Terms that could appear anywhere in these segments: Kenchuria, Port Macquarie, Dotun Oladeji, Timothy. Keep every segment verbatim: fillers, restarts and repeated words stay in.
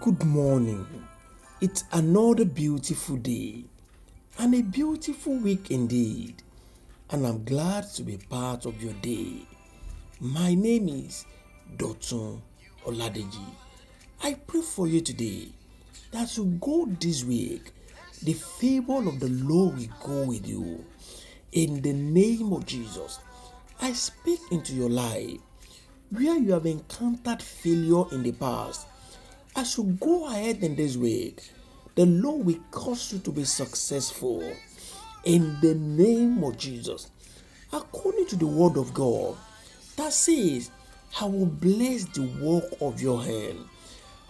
Good morning. It's another beautiful day and a beautiful week indeed, and I'm glad to be part of your day. My name is Dotun Oladeji. I pray for you today that you go this week, the favor of the Lord will go with you. In the name of Jesus, I speak into your life where you have encountered failure in the past. As you go ahead in this week, the Lord will cause you to be successful in the name of Jesus. According to the word of God that says, I will bless the work of your hand.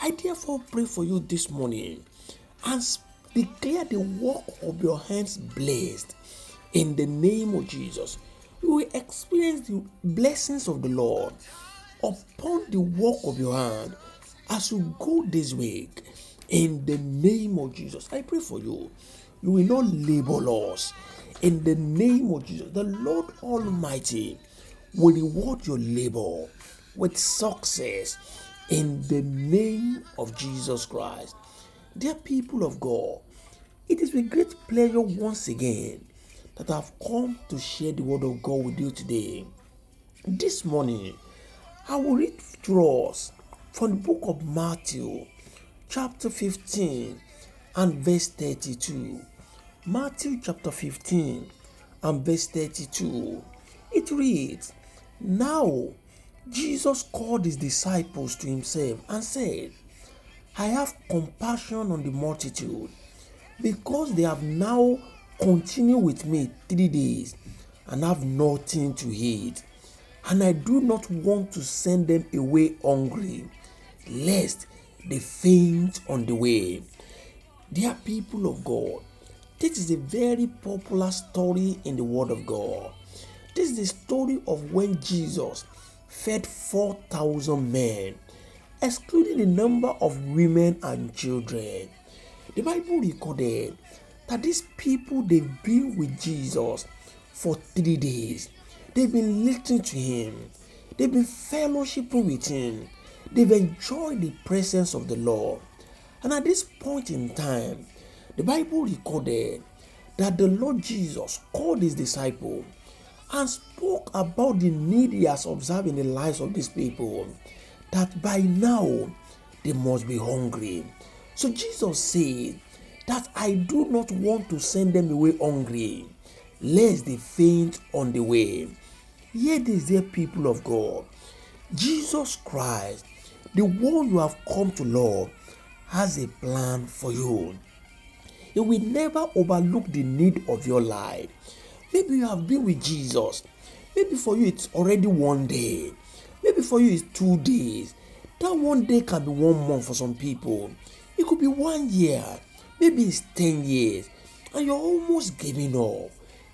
I therefore pray for you this morning and declare the work of your hands blessed in the name of Jesus. You will experience the blessings of the Lord upon the work of your hand as you go this week, in the name of Jesus. I pray for you. You will not labor loss. In the name of Jesus, the Lord Almighty will reward your labor with success in the name of Jesus Christ. Dear people of God, it is with great pleasure once again that I've come to share the word of God with you today. This morning, I will read to us from the book of Matthew, chapter fifteen and verse thirty-two. Matthew chapter fifteen and verse thirty-two. It reads, Now Jesus called his disciples to himself and said, I have compassion on the multitude, because they have now continued with me three days and have nothing to eat, and I do not want to send them away hungry, lest they faint on the way. Dear people of God, this is a very popular story in the Word of God. This is the story of when Jesus fed four thousand men, excluding the number of women and children. The Bible recorded that these people, they've been with Jesus for three days. They've been listening to him. They've been fellowshipping with him. They've enjoyed the presence of the Lord. And at this point in time, the Bible recorded that the Lord Jesus called his disciples and spoke about the need he has observed in the lives of these people, that by now they must be hungry. So Jesus said that I do not want to send them away hungry, lest they faint on the way. Yet is there, people of God, Jesus Christ, the one you have come to love, has a plan for you. He will never overlook the need of your life. Maybe you have been with Jesus. Maybe for you it's already one day. Maybe for you it's two days. That one day can be one month for some people. It could be one year. Maybe it's ten years. And you're almost giving up,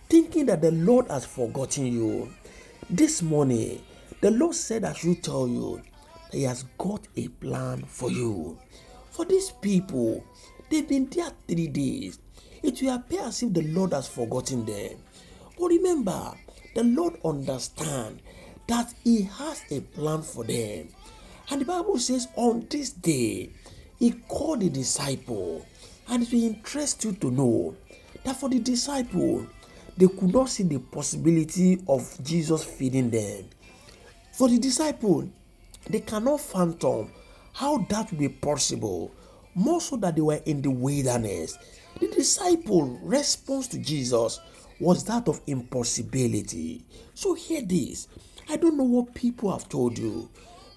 thinking that the Lord has forgotten you. This morning, the Lord said I should tell you that he has got a plan for you. For these people, they've been there three days. It will appear as if the Lord has forgotten them. But remember, the Lord understands that he has a plan for them. And the Bible says on this day, he called the disciple. And it will interest you to know that for the disciple, they could not see the possibility of Jesus feeding them. For the disciples, they cannot fathom how that would be possible, more so that they were in the wilderness. The disciples' response to Jesus was that of impossibility. So hear this. I don't know what people have told you.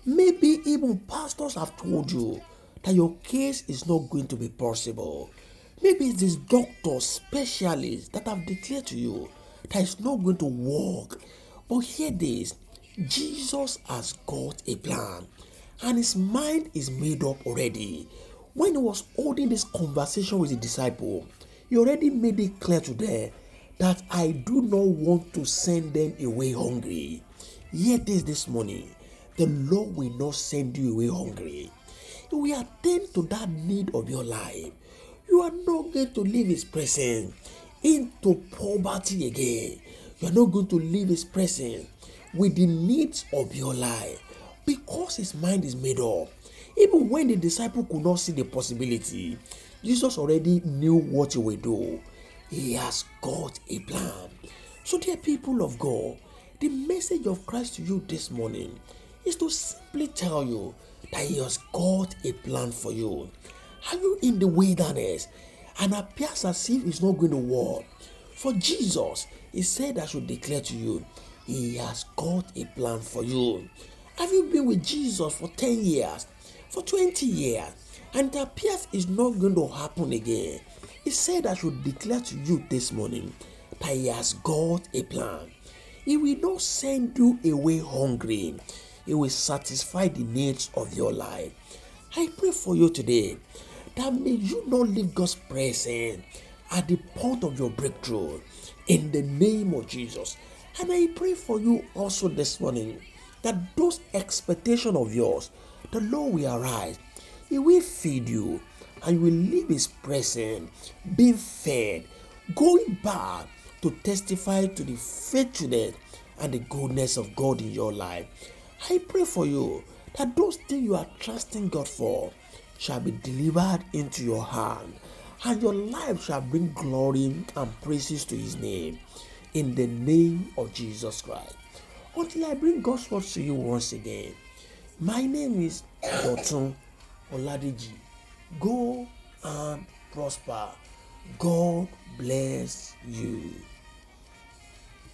Maybe even pastors have told you that your case is not going to be possible. Maybe it's these doctors, specialists that have declared to you that it's not going to work. But hear this. Jesus has got a plan, and his mind is made up already. When he was holding this conversation with the disciple, he already made it clear to them that I do not want to send them away hungry. Yet this this morning, the Lord will not send you away hungry. He will attend to that need of your life. You are not going to leave his presence into poverty again. You are not going to leave his presence with the needs of your life, because his mind is made up. Even when the disciple could not see the possibility, Jesus already knew what he would do. He has got a plan. So dear people of God, the message of Christ to you this morning is to simply tell you that he has got a plan for you. Are you in the wilderness and appears as if it's not going to work? For Jesus, he said, I should declare to you, he has got a plan for you. Have you been with Jesus for ten years, for twenty years, and it appears it's not going to happen again? He said, I should declare to you this morning that he has got a plan. He will not send you away hungry. He will satisfy the needs of your life. I pray for you today that may you not leave God's presence at the point of your breakthrough in the name of Jesus. And I pray for you also this morning that those expectations of yours, the Lord will arise. He will feed you and you will leave his presence being fed, going back to testify to the faithfulness and the goodness of God in your life. I pray for you that those things you are trusting God for shall be delivered into your hand, and your life shall bring glory and praises to his name, in the name of Jesus Christ. Until I bring God's word to you once again, my name is Dotun Oladeji. Go and prosper. God bless you.